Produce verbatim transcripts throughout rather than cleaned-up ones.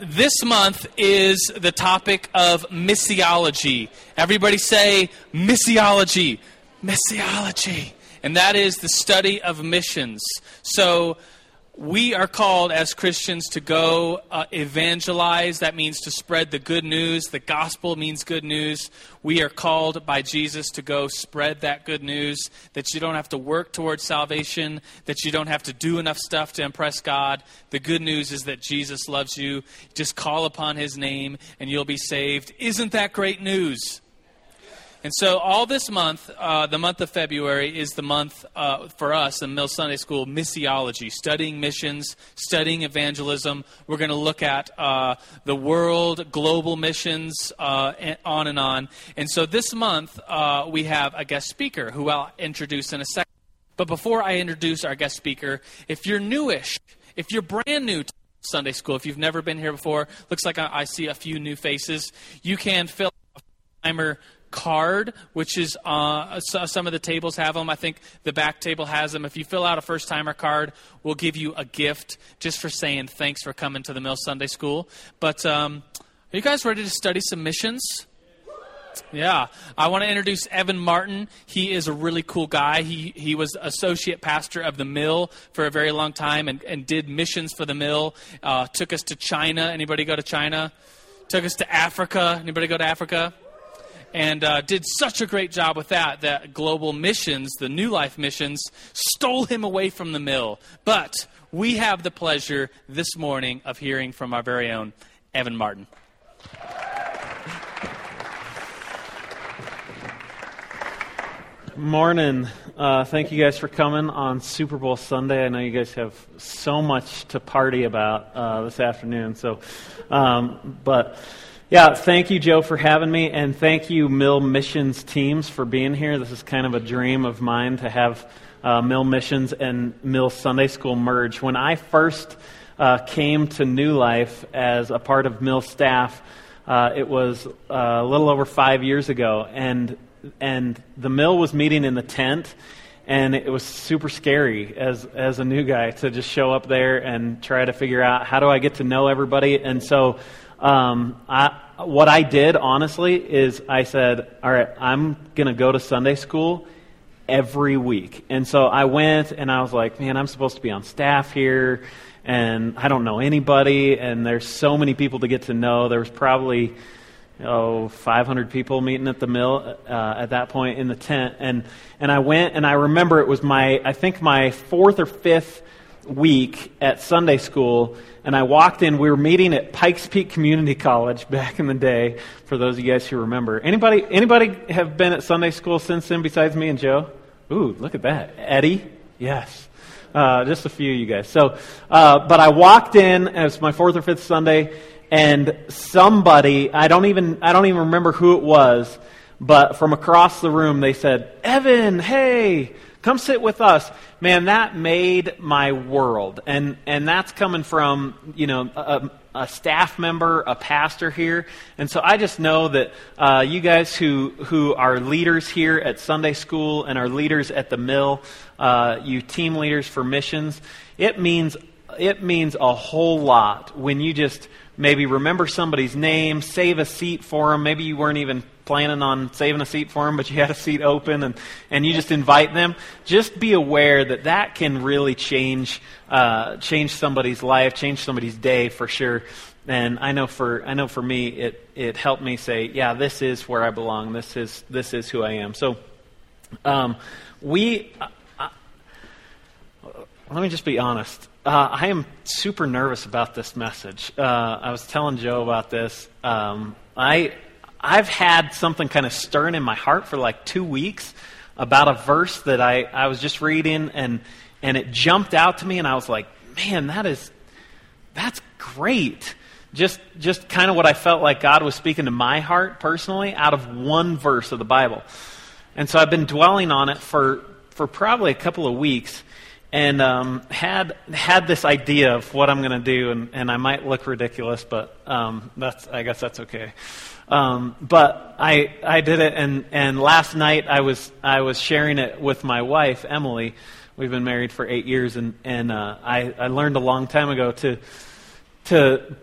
this month is the topic of missiology. Everybody say missiology. Missiology. And that is the study of missions. So we are called as Christians to go uh, evangelize. That means to spread the good news. The gospel means good news. We are called by Jesus to go spread that good news, that you don't have to work towards salvation, that you don't have to do enough stuff to impress God. The good news is that Jesus loves you. Just call upon his name and you'll be saved. Isn't that great news? And so all this month, uh, the month of February, is the month uh, for us in Mill Sunday School, missiology, studying missions, studying evangelism. We're going to look at uh, the world, global missions, uh, and on and on. And so this month, uh, we have a guest speaker who I'll introduce in a second. But before I introduce our guest speaker, if you're newish, if you're brand new to Sunday School, if you've never been here before, looks like I, I see a few new faces, you can fill out a timer card, which is uh, some of the tables have them. I think the back table has them. If you fill out a first-timer card, we'll give you a gift just for saying thanks for coming to the Mill Sunday School. But um, are you guys ready to study some missions? Yeah. I want to introduce Evan Martin. He is a really cool guy. He he was associate pastor of the Mill for a very long time and, and did missions for the Mill. Uh, took us to China. Anybody go to China? Took us to Africa. Anybody go to Africa? And uh, did such a great job with that, that Global Missions, the New Life Missions, stole him away from the Mill. But we have the pleasure this morning of hearing from our very own Evan Martin. Morning. Uh, thank you guys for coming on Super Bowl Sunday. I know you guys have so much to party about uh, this afternoon. So, um, but... Yeah, thank you, Joe, for having me, and thank you, Mill Missions teams, for being here. This is kind of a dream of mine to have uh, Mill Missions and Mill Sunday School merge. When I first uh, came to New Life as a part of Mill staff, uh, it was uh, a little over five years ago, and and the Mill was meeting in the tent, and it was super scary as as a new guy to just show up there and try to figure out how do I get to know everybody, and so. Um, I, what I did, honestly, is I said, all right, I'm going to go to Sunday school every week. And so I went, and I was like, man, I'm supposed to be on staff here, and I don't know anybody, and there's so many people to get to know. There was probably, oh, five hundred people meeting at the Mill uh, at that point in the tent. And, and I went, and I remember it was my, I think my fourth or fifth week at Sunday school, and I walked in. We were meeting at Pikes Peak Community College back in the day, for those of you guys who remember. Anybody anybody have been at Sunday school since then besides me and Joe? Ooh, look at that. Eddie? Yes. Uh, just a few of you guys. So, uh, but I walked in, and it was my fourth or fifth Sunday, and somebody, I don't even I don't even remember who it was, but from across the room they said, Evan, hey, come sit with us. Man, that made my world. And and that's coming from, you know, a, a staff member, a pastor here. And so I just know that uh, you guys who who are leaders here at Sunday School and are leaders at the Mill, uh, you team leaders for missions, it means it means a whole lot when you just maybe remember somebody's name, save a seat for them. Maybe you weren't even planning on saving a seat for them, but you had a seat open, and, and you just invite them. Just be aware that that can really change uh, change somebody's life, change somebody's day for sure. And I know for I know for me, it it helped me say, yeah, this is where I belong. This is this is who I am. So, um, we. Uh, uh, let me just be honest. Uh, I am super nervous about this message. Uh, I was telling Joe about this. Um, I. I've had something kind of stirring in my heart for like two weeks about a verse that I, I was just reading, and and it jumped out to me, and I was like, man, that is that's great. Just just kind of what I felt like God was speaking to my heart personally out of one verse of the Bible. And so I've been dwelling on it for, for probably a couple of weeks, and um, had had this idea of what I'm going to do, and, and I might look ridiculous, but um, that's I guess that's okay. Um, but I I did it, and, and last night I was I was sharing it with my wife Emily. We've been married for eight years, and and uh, I I learned a long time ago to to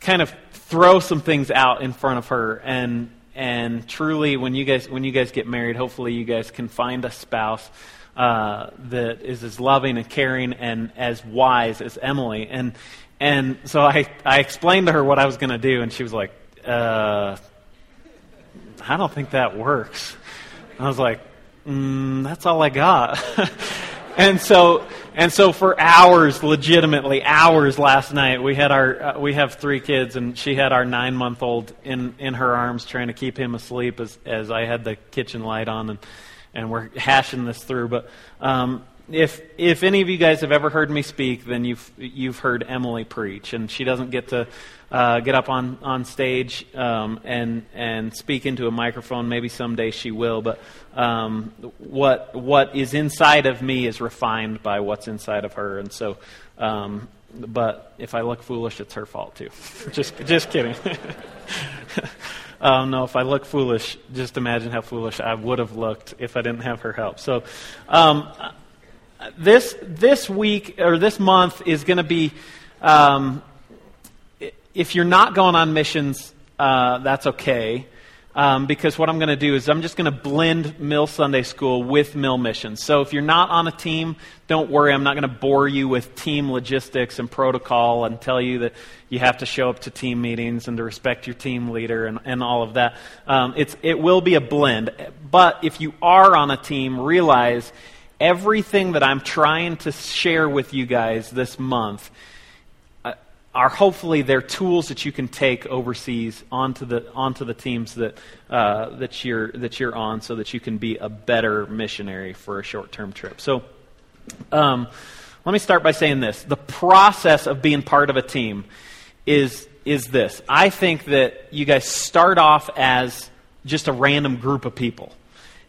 kind of throw some things out in front of her, and and truly, when you guys when you guys get married, hopefully you guys can find a spouse uh, that is as loving and caring and as wise as Emily. And and so I I explained to her what I was going to do, and she was like, uh, I don't think that works. And I was like, mm, that's all I got. And so, and so for hours, legitimately hours last night, we had our, uh, we have three kids, and she had our nine month old in, in her arms, trying to keep him asleep as, as I had the kitchen light on, and, and we're hashing this through. But, um, if, if any of you guys have ever heard me speak, then you've, you've heard Emily preach, and she doesn't get to, uh, get up on, on stage, um, and, and speak into a microphone. Maybe someday she will, but, Um, what what is inside of me is refined by what's inside of her, and so. Um, but if I look foolish, it's her fault too. just just kidding. um, no, if I look foolish, just imagine how foolish I would have looked if I didn't have her help. So, um, this this week or this month is going to be. Um, if you're not going on missions, uh, that's okay. Um, because what I'm going to do is I'm just going to blend Mill Sunday School with Mill Missions. So if you're not on a team, don't worry. I'm not going to bore you with team logistics and protocol and tell you that you have to show up to team meetings and to respect your team leader and, and all of that. Um, it's it will be a blend. But if you are on a team, realize everything that I'm trying to share with you guys this month are hopefully they're tools that you can take overseas onto the onto the teams that uh, that you're that you're on, so that you can be a better missionary for a short-term trip. So, um, let me start by saying this: the process of being part of a team is is this. I think that you guys start off as just a random group of people,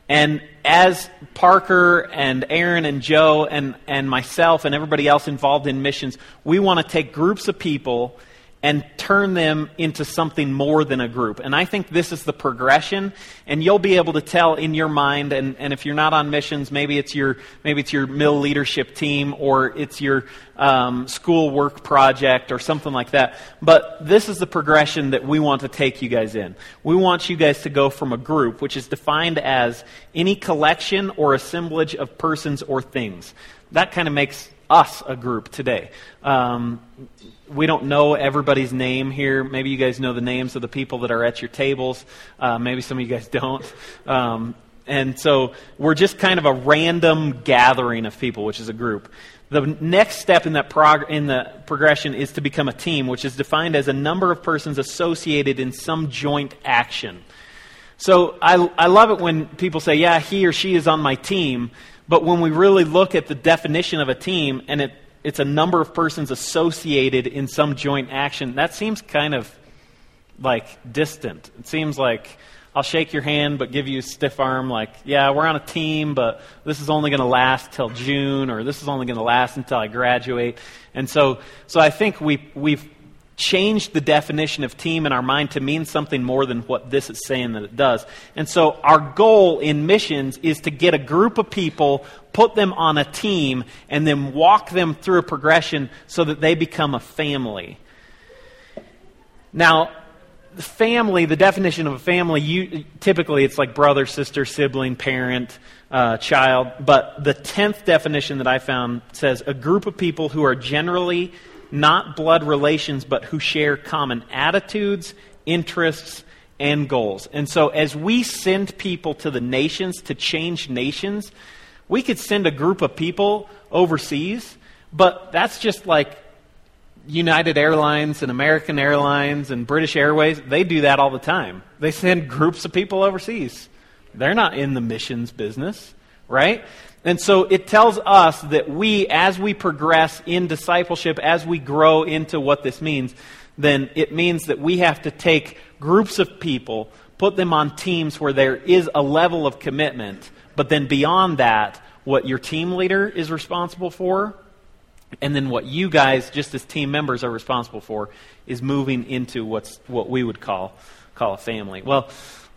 and as Parker and Aaron and Joe and, and myself and everybody else involved in missions, we want to take groups of people and turn them into something more than a group. And I think this is the progression, and you'll be able to tell in your mind, and, and if you're not on missions, maybe it's your maybe it's your Mill leadership team, or it's your um, school work project or something like that. But this is the progression that we want to take you guys in. We want you guys to go from a group, which is defined as any collection or assemblage of persons or things. That kind of makes us a group today. Um, we don't know everybody's name here. Maybe you guys know the names of the people that are at your tables. Uh, maybe some of you guys don't. Um, and so we're just kind of a random gathering of people, which is a group. The next step in that prog- in the progression is to become a team, which is defined as a number of persons associated in some joint action. So I, I love it when people say, yeah, he or she is on my team. But when we really look at the definition of a team, and it, it's a number of persons associated in some joint action, that seems kind of like distant. It seems like I'll shake your hand but give you a stiff arm, like, yeah, we're on a team, but this is only going to last till June, or this is only going to last until I graduate. And so so I think we, we've changed the definition of team in our mind to mean something more than what this is saying that it does. And so our goal in missions is to get a group of people, put them on a team, and then walk them through a progression so that they become a family. Now, family, the definition of a family, you, typically it's like brother, sister, sibling, parent, uh, child. But the tenth definition that I found says a group of people who are generally not blood relations, but who share common attitudes, interests, and goals. And so as we send people to the nations to change nations, we could send a group of people overseas, but that's just like United Airlines and American Airlines and British Airways. They do that all the time. They send groups of people overseas. They're not in the missions business, right? And so it tells us that we, as we progress in discipleship, as we grow into what this means, then it means that we have to take groups of people, put them on teams where there is a level of commitment, but then beyond that, what your team leader is responsible for, and then what you guys, just as team members, are responsible for, is moving into what's what we would call, call a family. Well,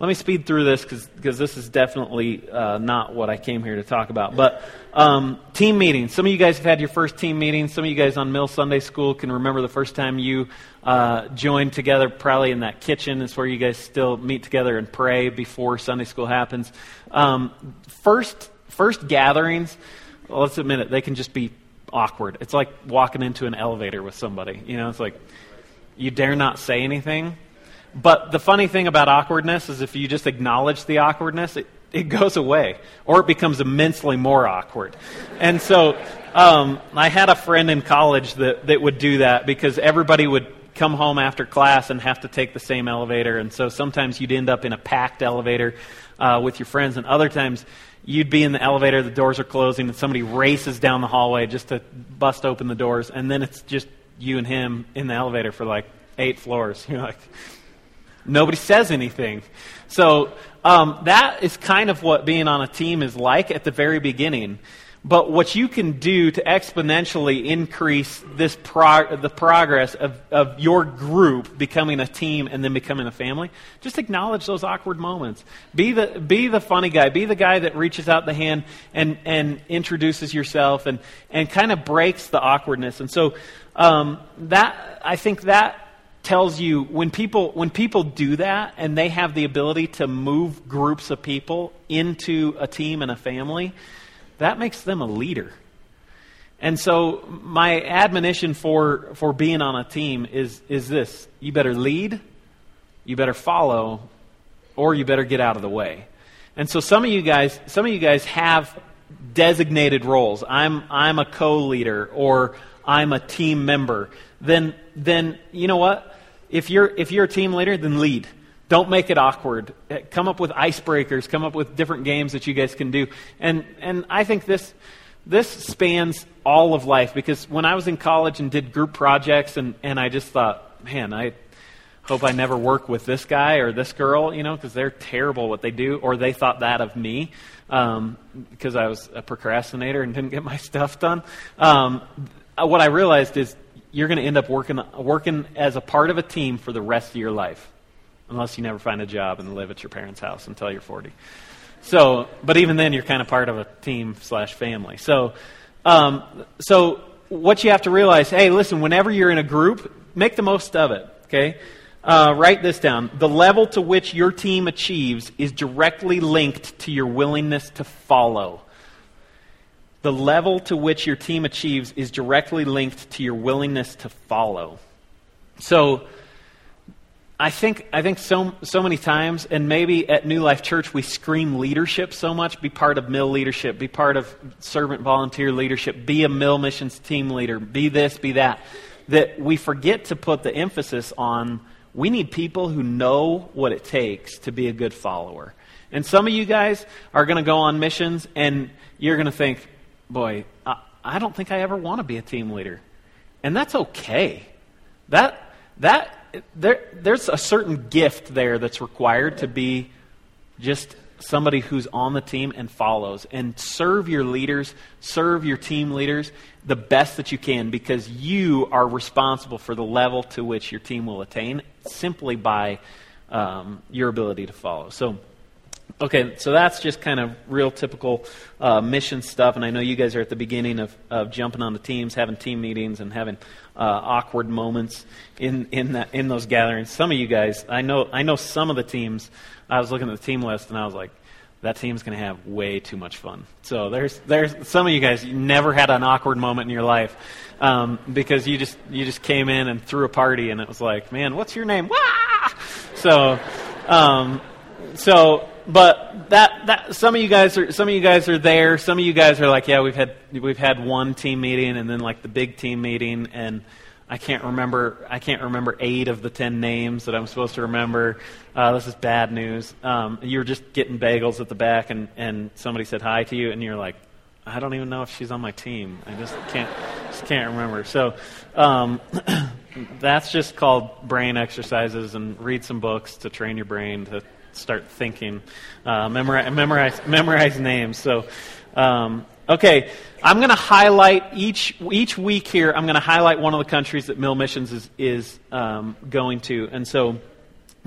let me speed through this because this is definitely uh, not what I came here to talk about. But um, team meetings. Some of you guys have had your first team meeting. Some of you guys on Mill Sunday School can remember the first time you uh, joined together, probably in that kitchen. It's where you guys still meet together and pray before Sunday school happens. Um, first, first gatherings, well, let's admit it, they can just be awkward. It's like walking into an elevator with somebody. You know, it's like you dare not say anything. But the funny thing about awkwardness is if you just acknowledge the awkwardness, it, it goes away, or it becomes immensely more awkward. And so um, I had a friend in college that, that would do that because everybody would come home after class and have to take the same elevator. And so sometimes you'd end up in a packed elevator uh, with your friends, and other times you'd be in the elevator, the doors are closing, and somebody races down the hallway just to bust open the doors, and then it's just you and him in the elevator for like eight floors. You're like... Nobody says anything. So um, that is kind of what being on a team is like at the very beginning. But what you can do to exponentially increase this prog- the progress of, of your group becoming a team and then becoming a family, just acknowledge those awkward moments. Be the be the funny guy. Be the guy that reaches out the hand and, and introduces yourself and, and kind of breaks the awkwardness. And so um, that I think that tells you when people when people do that and they have the ability to move groups of people into a team and a family, that makes them a leader. And so my admonition for for being on a team is is this: you better lead, you better follow, or you better get out of the way. And so some of you guys some of you guys have designated roles. I'm I'm a co-leader, or I'm a team member. Then then you know what? If you're if you're a team leader, then lead. Don't make it awkward. Come up with icebreakers. Come up with different games that you guys can do. And and I think this this spans all of life, because when I was in college and did group projects and, and I just thought, man, I hope I never work with this guy or this girl, you know, because they're terrible what they do, or they thought that of me um, because I was a procrastinator and didn't get my stuff done. Um, what I realized is, you're going to end up working working as a part of a team for the rest of your life, unless you never find a job and live at your parents' house until you're forty. So, but even then, you're kind of part of a team slash family. So, um, so what you have to realize, hey, listen, whenever you're in a group, make the most of it. Okay, uh, write this down: the level to which your team achieves is directly linked to your willingness to follow. The level to which your team achieves is directly linked to your willingness to follow. So I think I think so so many times, and maybe at New Life Church we scream leadership so much. Be part of Mill leadership. Be part of servant volunteer leadership. Be a Mill Missions team leader. Be this, be that. That we forget to put the emphasis on, we need people who know what it takes to be a good follower. And some of you guys are going to go on missions and you're going to think, boy, I don't think I ever want to be a team leader. And that's okay. That that there there's a certain gift there that's required to be just somebody who's on the team and follows. And serve your leaders, serve your team leaders the best that you can, because you are responsible for the level to which your team will attain simply by um, your ability to follow. So, okay, so that's just kind of real typical uh, mission stuff, and I know you guys are at the beginning of, of jumping on the teams, having team meetings, and having uh, awkward moments in in, that, in those gatherings. Some of you guys, I know, I know some of the teams. I was looking at the team list, and I was like, that team's going to have way too much fun. So there's there's some of you guys, you never had an awkward moment in your life um, because you just you just came in and threw a party, and it was like, man, what's your name? Wah! So, um, so. But that, that some of you guys are some of you guys are there. Some of you guys are like, yeah, we've had we've had one team meeting and then like the big team meeting, and I can't remember I can't remember eight of the ten names that I'm supposed to remember. Uh, this is bad news. Um, you're just getting bagels at the back, and, and somebody said hi to you, and you're like, I don't even know if she's on my team. I just can't just can't remember. So um, that's just called brain exercises, and read some books to train your brain to start thinking, uh, memorize, memorize, memorize names. So, um, okay, I'm going to highlight each each week here. I'm going to highlight one of the countries that Mill Missions is is um, going to. And so,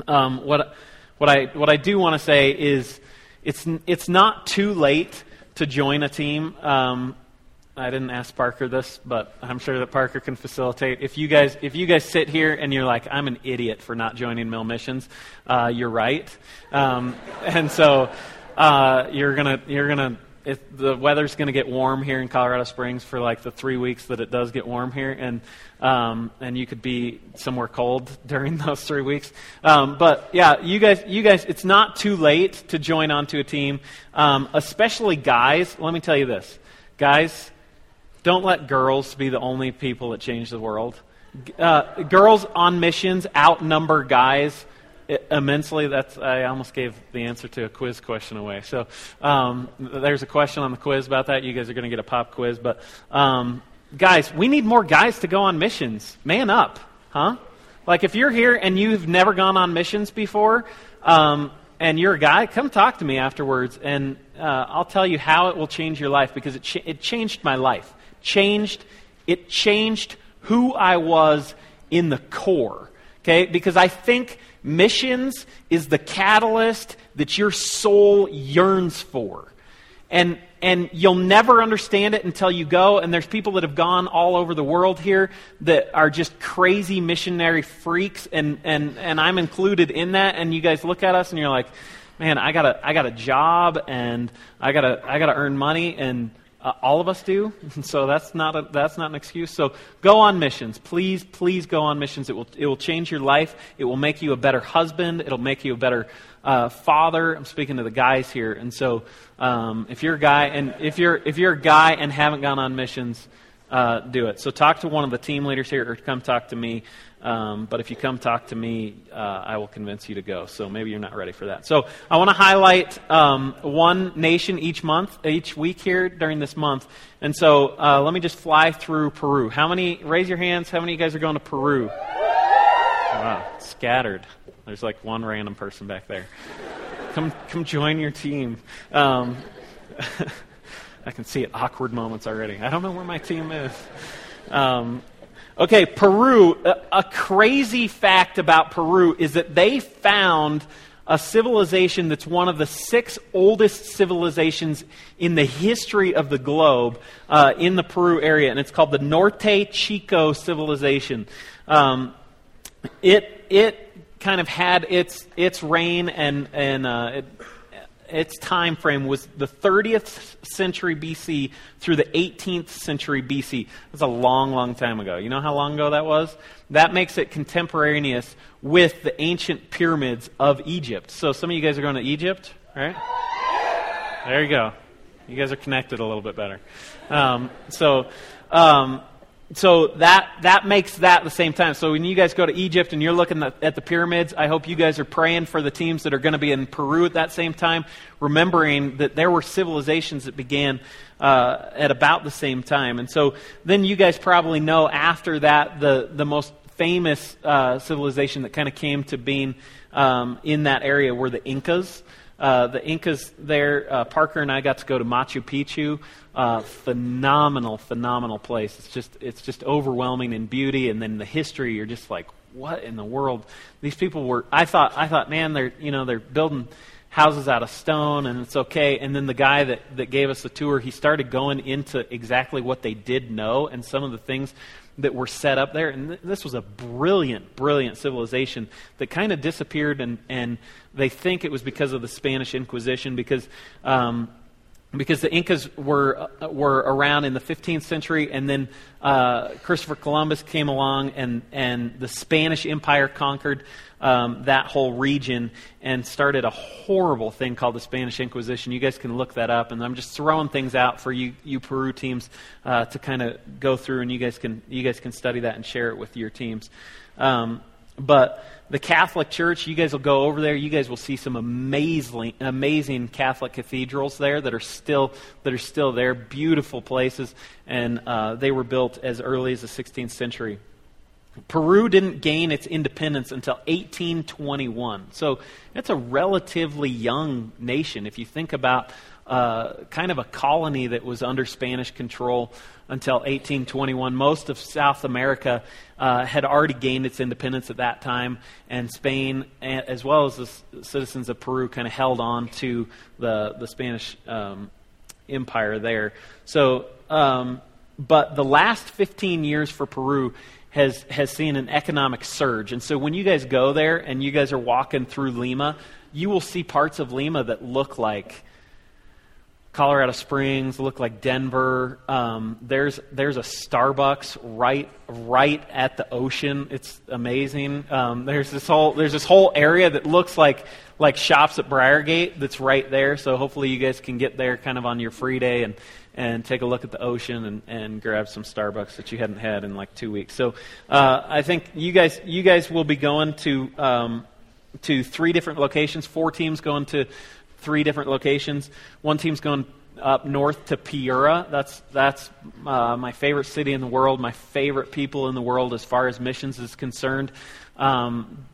um, what What I what I do want to say is it's it's not too late to join a team. Um, I didn't ask Parker this, but I'm sure that Parker can facilitate. If you guys if you guys sit here and you're like, I'm an idiot for not joining Mill Missions, uh, you're right. Um, and so uh, you're gonna you're gonna. It, the weather's going to get warm here in Colorado Springs for like the three weeks that it does get warm here, and um, and you could be somewhere cold during those three weeks. Um, but yeah, you guys, you guys, it's not too late to join onto a team, um, especially guys. Let me tell you this, guys, don't let girls be the only people that change the world. Uh, girls on missions outnumber guys immensely. That's I almost gave the answer to a quiz question away. So um, there's a question on the quiz about that. You guys are going to get a pop quiz. But um, guys, we need more guys to go on missions. Man up, huh? Like if you're here and you've never gone on missions before um, and you're a guy, come talk to me afterwards. And uh, I'll tell you how it will change your life, because it, ch- it changed my life. Changed, it changed who I was in the core. Okay, because I think missions is the catalyst that your soul yearns for. And and you'll never understand it until you go. And there's people that have gone all over the world here that are just crazy missionary freaks, and and, and I'm included in that. And you guys look at us and you're like, man, I got a I got a job and I gotta I gotta earn money, and Uh, all of us do, so that's not a, that's not an excuse. So go on missions, please, please go on missions. It will it will change your life. It will make you a better husband. It'll make you a better uh, father. I'm speaking to the guys here, and so um, if you're a guy and if you're if you're a guy and haven't gone on missions, uh, do it. So talk to one of the team leaders here, or come talk to me. Um, but if you come talk to me, uh, I will convince you to go. So maybe you're not ready for that. So I want to highlight um, one nation each month, each week here during this month. And so uh, let me just fly through Peru. How many, raise your hands, how many of you guys are going to Peru? Wow, scattered. There's like one random person back there. Come come join your team. Um, I can see it, awkward moments already. I don't know where my team is. Um Okay, Peru, a, a crazy fact about Peru is that they found a civilization that's one of the six oldest civilizations in the history of the globe uh, in the Peru area, and it's called the Norte Chico Civilization. Um, it it kind of had its its reign and, and uh, it, its time frame was the thirtieth century B C through the eighteenth century B C. That's a long, long time ago. You know how long ago that was? That makes it contemporaneous with the ancient pyramids of Egypt. So some of you guys are going to Egypt, right? There you go. You guys are connected a little bit better. Um, so... Um, So that that makes that the same time. So when you guys go to Egypt and you're looking at the pyramids, I hope you guys are praying for the teams that are going to be in Peru at that same time, remembering that there were civilizations that began uh, at about the same time. And so then you guys probably know after that the, the most famous uh, civilization that kind of came to being um, in that area were the Incas. Uh, the Incas there, uh, Parker and I got to go to Machu Picchu. Uh, phenomenal, phenomenal place. It's just, it's just overwhelming in beauty, and then the history. You're just like, what in the world? These people were. I thought, I thought, man, they're, you know, they're building houses out of stone, and it's okay. And then the guy that, that gave us the tour, he started going into exactly what they did know and some of the things that were set up there. And th- this was a brilliant, brilliant civilization that kind of disappeared, and, and they think it was because of the Spanish Inquisition, because um, because the Incas were were around in the fifteenth century, and then uh, Christopher Columbus came along, and, and the Spanish Empire conquered Um, that whole region and started a horrible thing called the Spanish Inquisition. You guys can look that up, and I'm just throwing things out for you, you Peru teams uh, to kind of go through, and you guys can you guys can study that and share it with your teams. Um, but the Catholic Church, you guys will go over there. You guys will see some amazing, amazing Catholic cathedrals there that are still that are still there, beautiful places, and uh, they were built as early as the sixteenth century. Peru didn't gain its independence until eighteen twenty-one. So it's a relatively young nation. If you think about uh, kind of a colony that was under Spanish control until eighteen twenty-one. Most of South America uh, had already gained its independence at that time, and Spain, as well as the citizens of Peru, kind of held on to the, the Spanish um, empire there. So, um, but the last fifteen years for Peru has has seen an economic surge. And so when you guys go there and you guys are walking through Lima, you will see parts of Lima that look like Colorado Springs, look like Denver. Um, there's there's a Starbucks right right at the ocean. It's amazing. Um, there's this whole there's this whole area that looks like like shops at Briargate that's right there. So hopefully you guys can get there kind of on your free day and and take a look at the ocean and, and grab some Starbucks that you hadn't had in like two weeks. So uh, I think you guys you guys will be going to um, to three different locations. Four teams going to three different locations. One team's going up north to Piura. That's that's uh, my favorite city in the world. My favorite people in the world as far as missions is concerned. Um,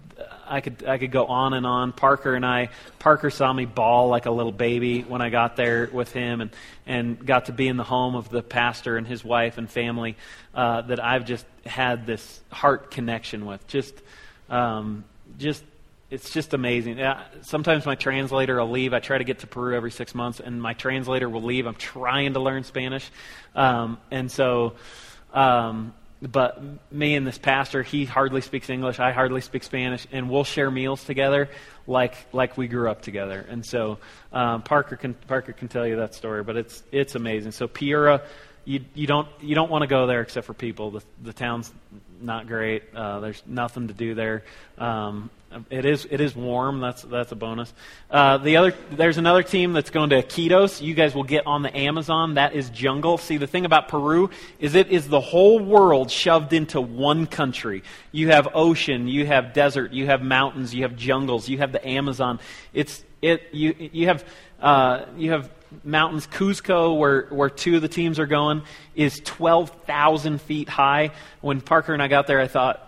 I could I could go on and on. Parker and I, Parker saw me bawl like a little baby when I got there with him, and, and got to be in the home of the pastor and his wife and family uh, that I've just had this heart connection with. Just, um, just it's just amazing. Uh, sometimes my translator will leave. I try to get to Peru every six months, and my translator will leave. I'm trying to learn Spanish, um, and so. Um, But me and this pastor, he hardly speaks English. I hardly speak Spanish, and we'll share meals together, like like we grew up together. And so um, Parker can Parker can tell you that story. But it's it's amazing. So Piura, you you don't you don't want to go there except for people. The the town's not great. Uh, there's nothing to do there. Um, it is it is warm. That's that's a bonus. Uh, the other there's another team that's going to Iquitos. You guys will get on the Amazon. That is jungle. See, the thing about Peru is it is the whole world shoved into one country. You have ocean, you have desert, you have mountains, you have jungles, you have the Amazon. It's it you you have uh, you have. Mountains. Cusco, where, where two of the teams are going, is twelve thousand feet high. When Parker and I got there, I thought,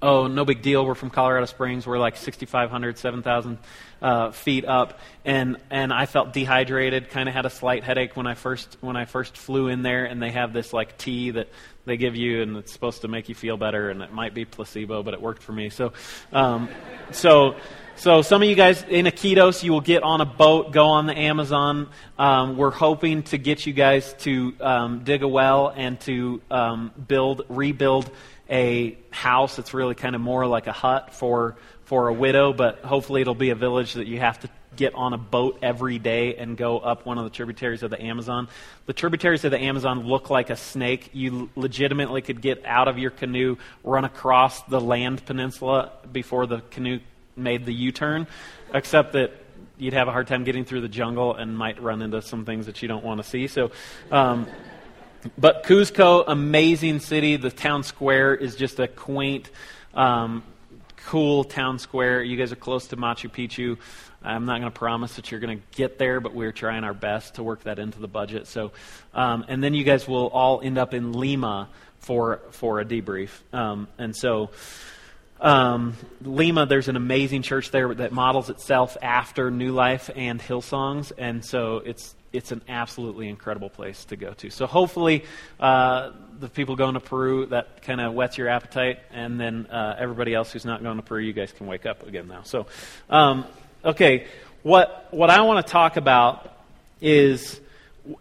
oh, no big deal. We're from Colorado Springs. We're like sixty-five hundred, seven thousand uh, feet up. And and I felt dehydrated, kind of had a slight headache when I first when I first flew in there. And they have this like tea that they give you, and it's supposed to make you feel better. And it might be placebo, but it worked for me. So, um, so... So some of you guys in Iquitos, you will get on a boat, go on the Amazon. Um, we're hoping to get you guys to um, dig a well and to um, build, rebuild a house. It's really kind of more like a hut for for a widow, but hopefully it'll be a village that you have to get on a boat every day and go up one of the tributaries of the Amazon. The tributaries of the Amazon look like a snake. You legitimately could get out of your canoe, run across the land peninsula before the canoe made the U-turn, except that you'd have a hard time getting through the jungle and might run into some things that you don't want to see. So, um, but Cusco, amazing city. The town square is just a quaint, um, cool town square. You guys are close to Machu Picchu. I'm not going to promise that you're going to get there, but we're trying our best to work that into the budget. So, um, and then you guys will all end up in Lima for for a debrief. Um, and so. Um, Lima, there's an amazing church there that models itself after New Life and Hillsongs, and so it's it's an absolutely incredible place to go to. So hopefully uh, the people going to Peru, that kind of whets your appetite, and then uh, everybody else who's not going to Peru, you guys can wake up again now. So, um, okay, what what I want to talk about is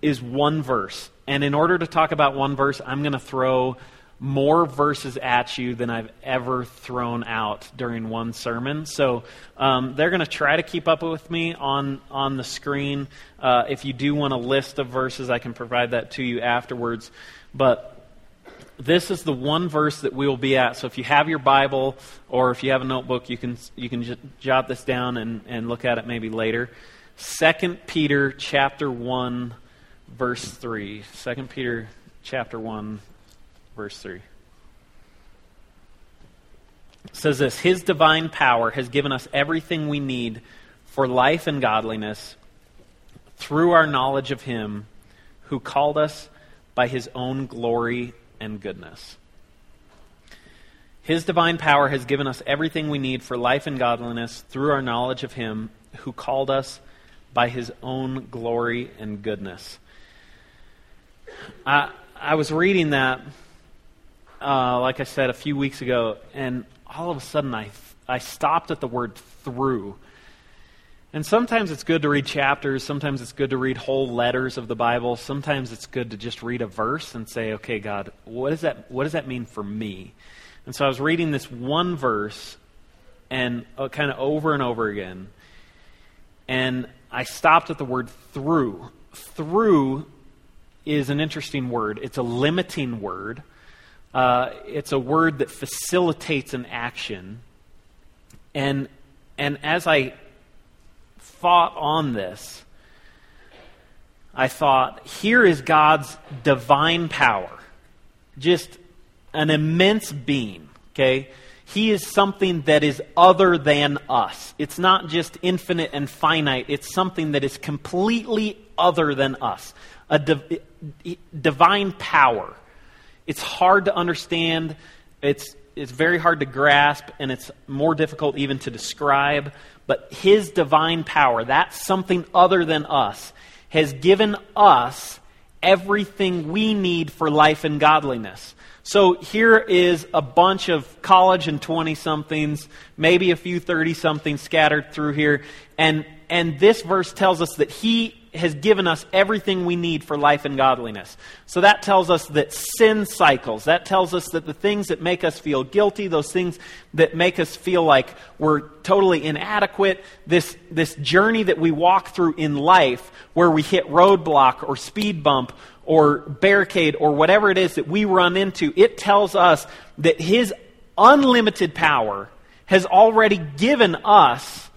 is one verse, and in order to talk about one verse, I'm going to throw more verses at you than I've ever thrown out during one sermon. So um, they're going to try to keep up with me on, on the screen. Uh, if you do want a list of verses, I can provide that to you afterwards. But this is the one verse that we will be at. So if you have your Bible or if you have a notebook, you can you can just jot this down and, and look at it maybe later. Second Peter chapter one, verse three. Second Peter chapter one, verse three. It says this: His divine power has given us everything we need for life and godliness through our knowledge of Him who called us by His own glory and goodness. His divine power has given us everything we need for life and godliness through our knowledge of Him who called us by his own glory and goodness. I I was reading that, uh, like I said, a few weeks ago, and all of a sudden I, I stopped at the word through. And sometimes it's good to read chapters, sometimes it's good to read whole letters of the Bible, sometimes it's good to just read a verse and say, okay, God, what is that, what does that mean for me? And so I was reading this one verse, and uh, kind of over and over again, and I stopped at the word through. Through is an interesting word. It's a limiting word. Uh, it's a word that facilitates an action. And and as I thought on this, I thought, here is God's divine power. Just an immense being, okay? He is something that is other than us. It's not just infinite and finite. It's something that is completely other than us. A div- divine power. It's hard to understand. It's it's very hard to grasp, and it's more difficult even to describe. But his divine power, that's something other than us, has given us everything we need for life and godliness. So here is a bunch of college and twenty-somethings, maybe a few thirty-somethings scattered through here. And and this verse tells us that he has given us everything we need for life and godliness. So that tells us that sin cycles. That tells us that the things that make us feel guilty, those things that make us feel like we're totally inadequate, this this journey that we walk through in life where we hit roadblock or speed bump or barricade or whatever it is that we run into, it tells us that his unlimited power has already given us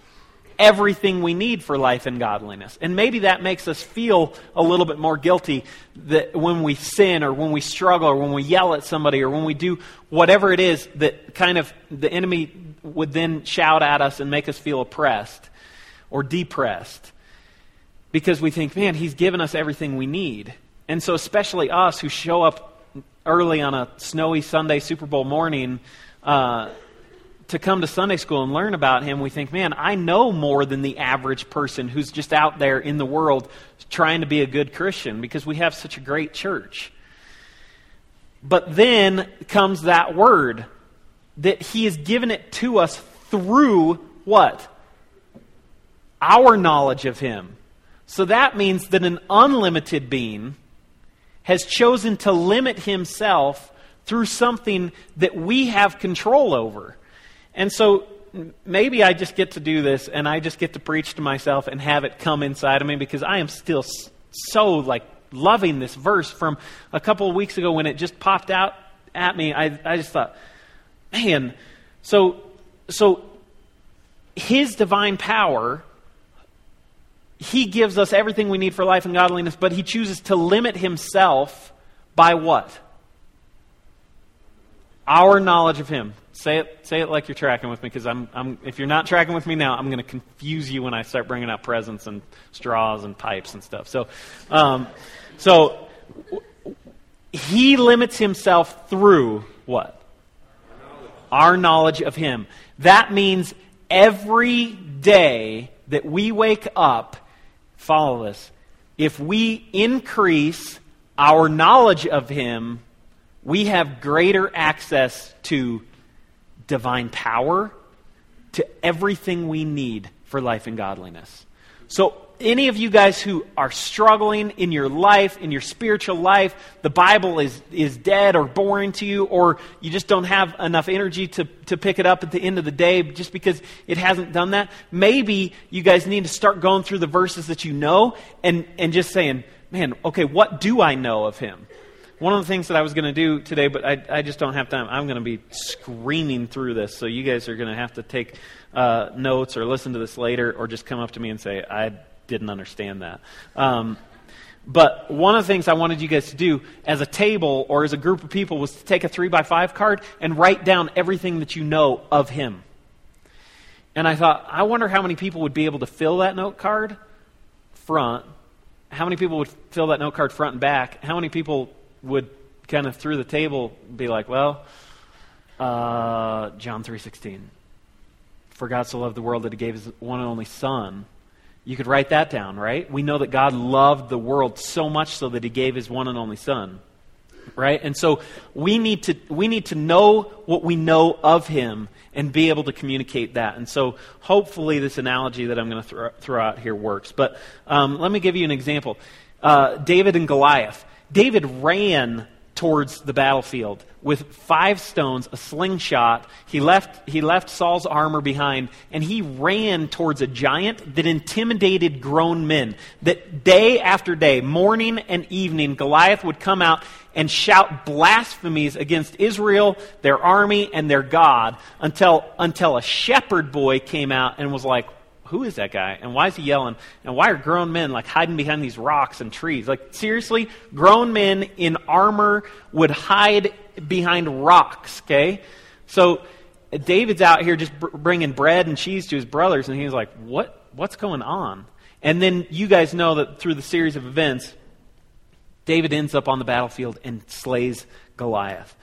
everything we need for life and godliness. And maybe that makes us feel a little bit more guilty that when we sin or when we struggle or when we yell at somebody or when we do whatever it is that kind of the enemy would then shout at us and make us feel oppressed or depressed, because we think, man, he's given us everything we need. And so especially us who show up early on a snowy Sunday Super Bowl morning, uh, to come to Sunday school and learn about him, we think, man, I know more than the average person who's just out there in the world trying to be a good Christian, because we have such a great church. But then comes that word that he has given it to us through what? Our knowledge of him. So that means that an unlimited being has chosen to limit himself through something that we have control over. And so maybe I just get to do this, and I just get to preach to myself and have it come inside of me, because I am still so like loving this verse from a couple of weeks ago when it just popped out at me. I, I just thought, man, so so his divine power, he gives us everything we need for life and godliness, but he chooses to limit himself by what? Our knowledge of him. Say it say it like you're tracking with me, because I'm, I'm, if you're not tracking with me now, I'm going to confuse you when I start bringing out presents and straws and pipes and stuff. So um, so he limits himself through what? Our knowledge. Our knowledge of him. That means every day that we wake up, follow this, if we increase our knowledge of him, we have greater access to divine power, to everything we need for life and godliness. So any of you guys who are struggling in your life, in your spiritual life, the Bible is is dead or boring to you, or you just don't have enough energy to, to pick it up at the end of the day just because it hasn't done that, maybe you guys need to start going through the verses that you know and, and just saying, man, okay, what do I know of him? One of the things that I was going to do today, but I, I just don't have time. I'm going to be screaming through this, so you guys are going to have to take uh, notes or listen to this later or just come up to me and say, I didn't understand that. Um, but one of the things I wanted you guys to do as a table or as a group of people was to take a three by five card and write down everything that you know of him. And I thought, I wonder how many people would be able to fill that note card front. How many people would fill that note card front and back? How many people would kind of through the table be like, well, uh, John three sixteen. For God so loved the world that he gave his one and only son, You could write that down, right? We know that God loved the world so much so that he gave his one and only son, right? And so we need to we need to know what we know of him and be able to communicate that. And so hopefully this analogy that I'm going to throw, throw out here works. But um, let me give you an example. Uh, David and Goliath. David ran towards the battlefield with five stones, a slingshot. He left he left Saul's armor behind, and he ran towards a giant that intimidated grown men. That day after day, morning and evening, Goliath would come out and shout blasphemies against Israel, their army, and their God, until until a shepherd boy came out and was like, who is that guy? And why is he yelling? And why are grown men like hiding behind these rocks and trees? Like, seriously, grown men in armor would hide behind rocks, okay? So David's out here just br- bringing bread and cheese to his brothers, and he's like, what? What's going on? And then you guys know that through the series of events, David ends up on the battlefield and slays Goliath.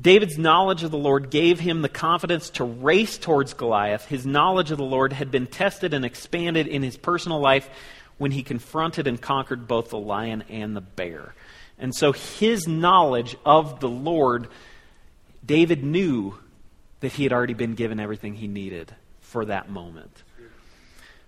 David's knowledge of the Lord gave him the confidence to race towards Goliath. His knowledge of the Lord had been tested and expanded in his personal life when he confronted and conquered both the lion and the bear. And so his knowledge of the Lord, David knew that he had already been given everything he needed for that moment.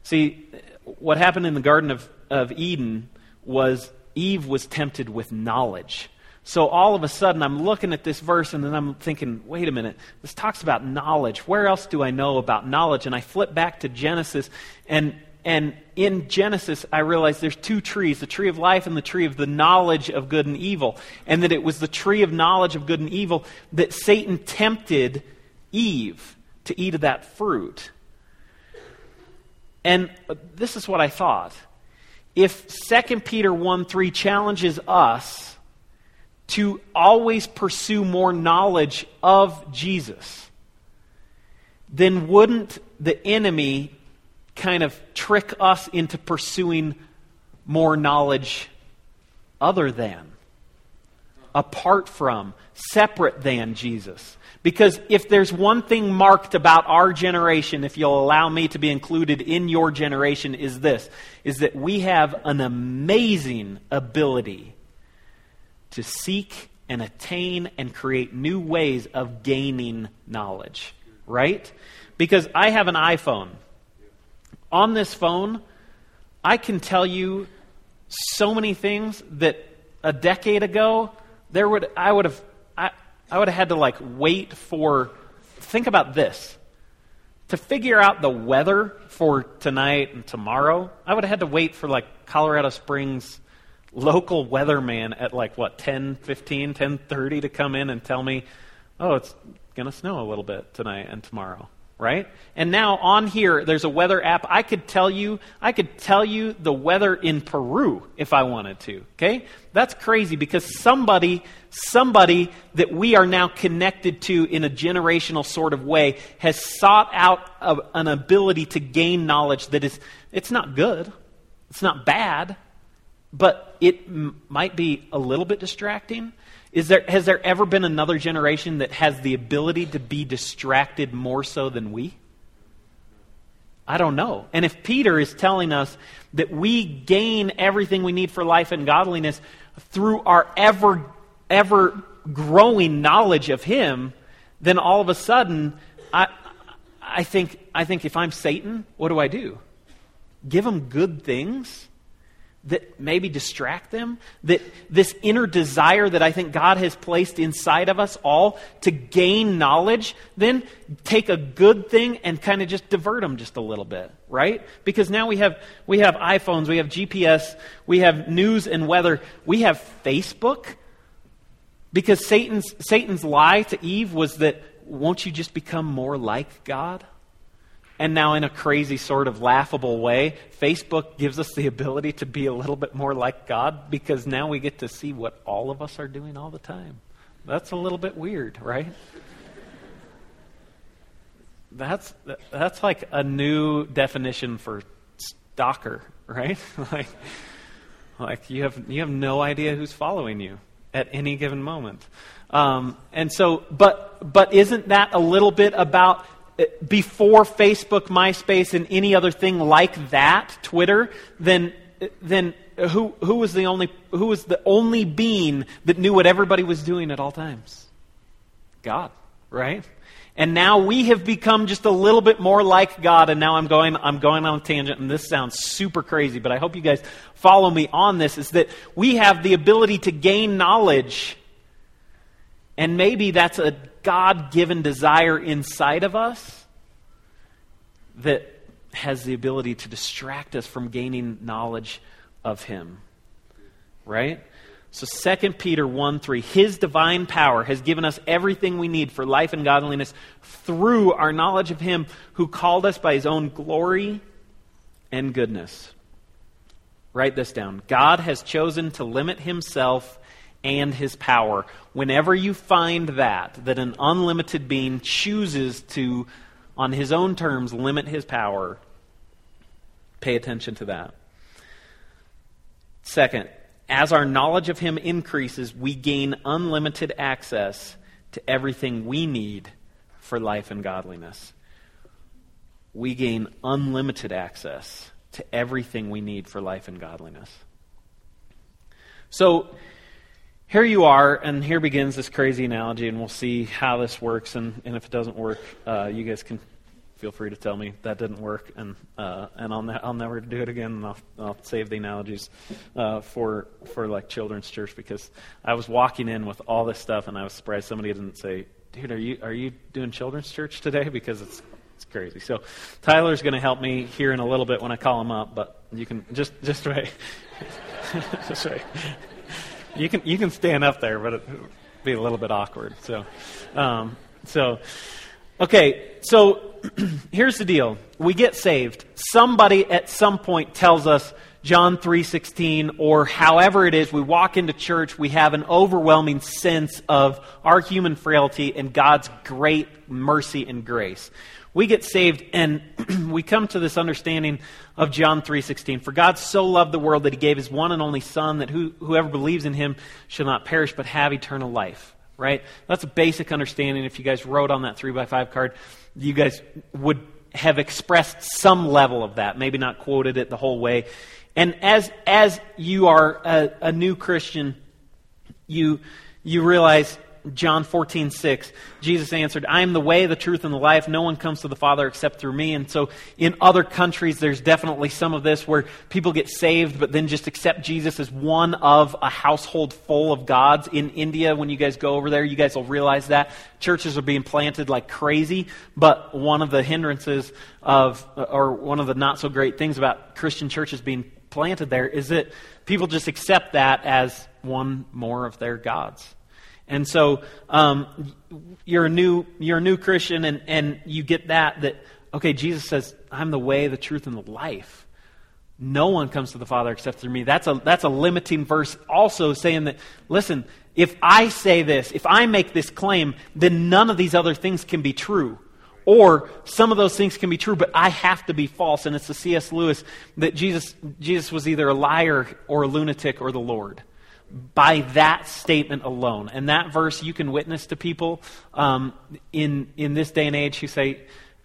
See, what happened in the Garden of, of Eden was Eve was tempted with knowledge. So all of a sudden, I'm looking at this verse, and then I'm thinking, wait a minute, this talks about knowledge. Where else do I know about knowledge? And I flip back to Genesis, and and in Genesis, I realize there's two trees, the tree of life and the tree of the knowledge of good and evil, and that it was the tree of knowledge of good and evil that Satan tempted Eve to eat of that fruit. And this is what I thought. If Second Peter one three challenges us to always pursue more knowledge of Jesus, then wouldn't the enemy kind of trick us into pursuing more knowledge other than, apart from, separate than Jesus? Because if there's one thing marked about our generation, if you'll allow me to be included in your generation, is this, is that we have an amazing ability to seek and attain and create new ways of gaining knowledge, right? Because I have an iPhone. On this phone, I can tell you so many things that a decade ago there would I would have I, I would have had to like wait for. Think about this. To figure out the weather for tonight and tomorrow, I would have had to wait for like Colorado Springs local weatherman at like, what, ten fifteen, ten thirty to come in and tell me, oh, it's going to snow a little bit tonight and tomorrow, right? And now on here, there's a weather app. I could tell you, I could tell you the weather in Peru if I wanted to, okay? That's crazy because somebody, somebody that we are now connected to in a generational sort of way has sought out a, an ability to gain knowledge that is, it's not good, it's not bad, but it m- might be a little bit distracting. Is there has there ever been another generation that has the ability to be distracted more so than we? I don't know. And if Peter is telling us that we gain everything we need for life and godliness through our ever ever growing knowledge of him, then all of a sudden I I think I think if I'm Satan, what do I do? Give him good things that maybe distract them, that this inner desire that I think God has placed inside of us all to gain knowledge, then take a good thing and kind of just divert them just a little bit, right? Because now we have we have iPhones, we have G P S, we have news and weather, we have Facebook. Because Satan's Satan's lie to Eve was that, won't you just become more like God? And now in a crazy sort of laughable way, Facebook gives us the ability to be a little bit more like God because now we get to see what all of us are doing all the time. That's a little bit weird, right? That's that's like a new definition for stalker, right? like like you have you have no idea who's following you at any given moment. Um, and so but but isn't that a little bit about before Facebook, MySpace, and any other thing like that, Twitter, then then who who was the only who was the only being that knew what everybody was doing at all times? God, right? And now we have become just a little bit more like God. And now I'm going I'm going on a tangent, and this sounds super crazy, but I hope you guys follow me on this, is that we have the ability to gain knowledge. And maybe that's a God-given desire inside of us that has the ability to distract us from gaining knowledge of Him, right? So Second Peter one three, His divine power has given us everything we need for life and godliness through our knowledge of Him who called us by His own glory and goodness. Write this down. God has chosen to limit Himself and His power. Whenever you find that, that an unlimited being chooses to, on His own terms, limit His power, pay attention to that. Second, as our knowledge of Him increases, we gain unlimited access to everything we need for life and godliness. We gain unlimited access to everything we need for life and godliness. So, here you are, and here begins this crazy analogy, and we'll see how this works, and, and if it doesn't work, uh, you guys can feel free to tell me that didn't work, and uh, and I'll, ne- I'll never do it again, and I'll, I'll save the analogies uh, for, for like children's church, because I was walking in with all this stuff, and I was surprised somebody didn't say, dude, are you are you doing children's church today? Because it's it's crazy. So Tyler's going to help me here in a little bit when I call him up, but you can just, just wait. just wait. You can you can stand up there, but it'll be a little bit awkward. So, um, so okay. So here's the deal: we get saved. Somebody at some point tells us John three sixteen, or however it is. We walk into church. We have an overwhelming sense of our human frailty and God's great mercy and grace. We get saved, and we come to this understanding of John three sixteen. For God so loved the world that He gave His one and only Son, that who, whoever believes in Him shall not perish but have eternal life. Right? That's a basic understanding. If you guys wrote on that three by five card, you guys would have expressed some level of that. Maybe not quoted it the whole way. And as as you are a, a new Christian, you you realize John fourteen six, Jesus answered, I am the way, the truth, and the life. No one comes to the Father except through me. And so in other countries, there's definitely some of this where people get saved, but then just accept Jesus as one of a household full of gods. In India, when you guys go over there, you guys will realize that. Churches are being planted like crazy, but one of the hindrances of, or one of the not so great things about Christian churches being planted there is that people just accept that as one more of their gods. And so um, you're a new you're a new Christian, and, and you get that that okay, Jesus says, I'm the way, the truth, and the life. No one comes to the Father except through me. That's a that's a limiting verse also, saying that, listen, if I say this, if I make this claim, then none of these other things can be true. Or some of those things can be true, but I have to be false. And it's the C S Lewis that Jesus Jesus was either a liar or a lunatic or the Lord, by that statement alone. And that verse, you can witness to people um, in in this day and age who say,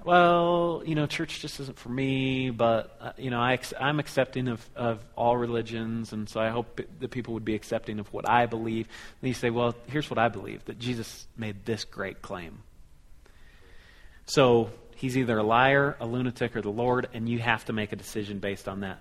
well, you know, church just isn't for me, but, uh, you know, I, I'm accepting of, of all religions, and so I hope that people would be accepting of what I believe. And you say, well, here's what I believe, that Jesus made this great claim. So He's either a liar, a lunatic, or the Lord, and you have to make a decision based on that.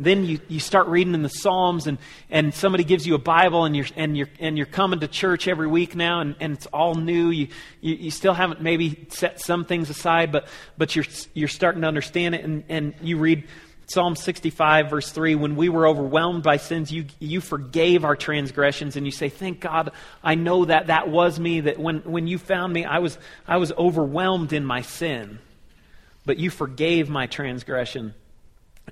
Then you, you start reading in the Psalms, and, and somebody gives you a Bible, and you're and you're and you're coming to church every week now, and, and it's all new. You, you you still haven't maybe set some things aside, but but you're you're starting to understand it, and, and you read Psalm sixty-five, verse three, when we were overwhelmed by sins, you you forgave our transgressions, and you say, thank God, I know that that was me, that when, when you found me, I was I was overwhelmed in my sin, but you forgave my transgression.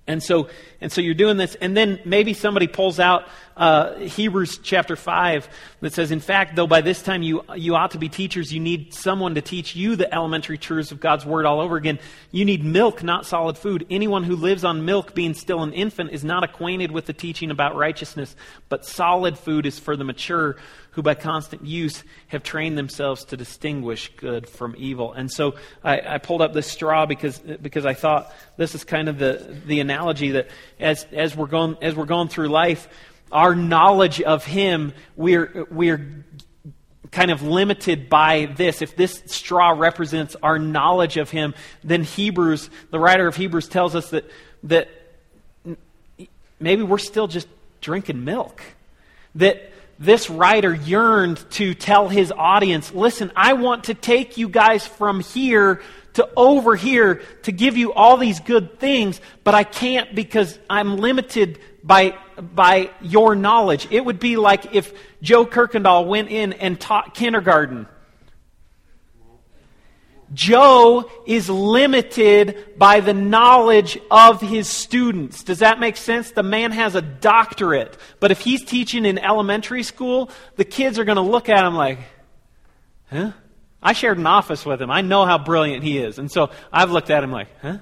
And so, and so you're doing this, and then maybe somebody pulls out uh, Hebrews chapter five that says, in fact, though by this time you you ought to be teachers, you need someone to teach you the elementary truths of God's word all over again. You need milk, not solid food. Anyone who lives on milk, being still an infant, is not acquainted with the teaching about righteousness, but solid food is for the mature, who by constant use have trained themselves to distinguish good from evil. And so I, I pulled up this straw because because I thought this is kind of the the analogy that as as we're going as we're going through life, our knowledge of Him, we're we're kind of limited by this. If this straw represents our knowledge of Him, then Hebrews, the writer of Hebrews, tells us that that maybe we're still just drinking milk. That this writer yearned to tell his audience, listen, I want to take you guys from here to over here to give you all these good things, but I can't because I'm limited by by your knowledge. It would be like if Joe Kirkendall went in and taught kindergarten. Joe is limited by the knowledge of his students. Does that make sense? The man has a doctorate. But if he's teaching in elementary school, the kids are going to look at him like, huh? I shared an office with him. I know how brilliant he is. And so I've looked at him like, huh?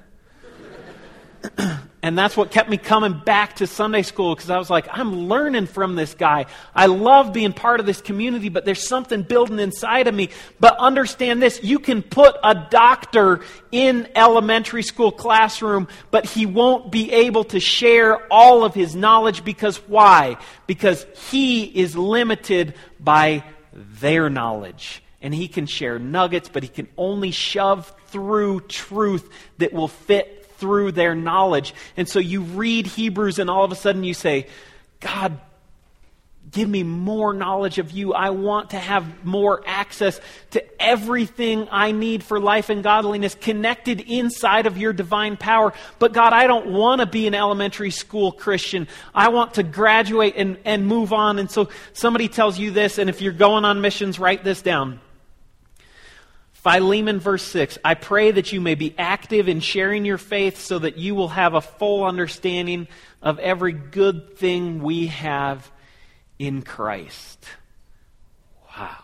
And that's what kept me coming back to Sunday school, because I was like, I'm learning from this guy. I love being part of this community, but there's something building inside of me. But understand this, you can put a doctor in elementary school classroom, but he won't be able to share all of his knowledge, because why? Because he is limited by their knowledge. And he can share nuggets, but he can only shove through truth that will fit through their knowledge. And so you read Hebrews and all of a sudden you say, God, give me more knowledge of you. I want to have more access to everything I need for life and godliness connected inside of your divine power. But God, I don't want to be an elementary school Christian. I want to graduate and, and move on. And so somebody tells you this, and if you're going on missions, write this down. Philemon verse six, I pray that you may be active in sharing your faith so that you will have a full understanding of every good thing we have in Christ. Wow.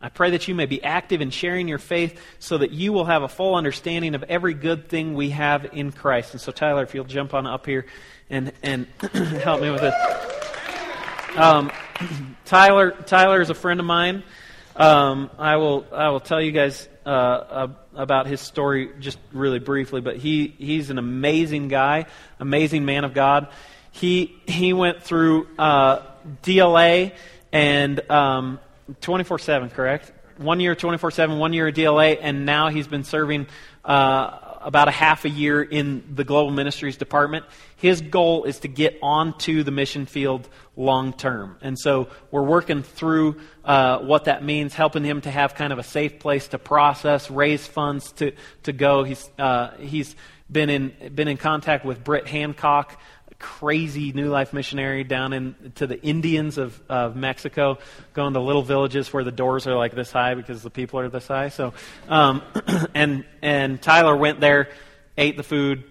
I pray that you may be active in sharing your faith so that you will have a full understanding of every good thing we have in Christ. And so Tyler, if you'll jump on up here and, and help me with this. Um, Tyler, Tyler is a friend of mine. Um, I will I will tell you guys uh, uh, about his story just really briefly, but he, he's an amazing guy, amazing man of God. He he went through uh, D L A and um, twenty-four seven, correct? One year twenty-four seven, one year D L A, and now he's been serving uh, about a half a year in the Global Ministries Department. His goal is to get onto the mission field long term. And so we're working through uh, what that means, helping him to have kind of a safe place to process, raise funds to, to go. He's uh, he's been in been in contact with Britt Hancock, a crazy New Life missionary down in to the Indians of, of Mexico, going to little villages where the doors are like this high because the people are this high. So um, and and Tyler went there, ate the food,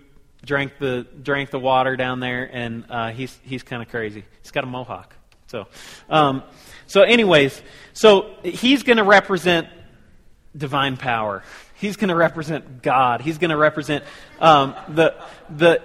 drank the drank the water down there, and uh, he's he's kind of crazy. He's got a mohawk. So, um, so anyways, so he's going to represent divine power. He's going to represent God. He's going to represent um, the the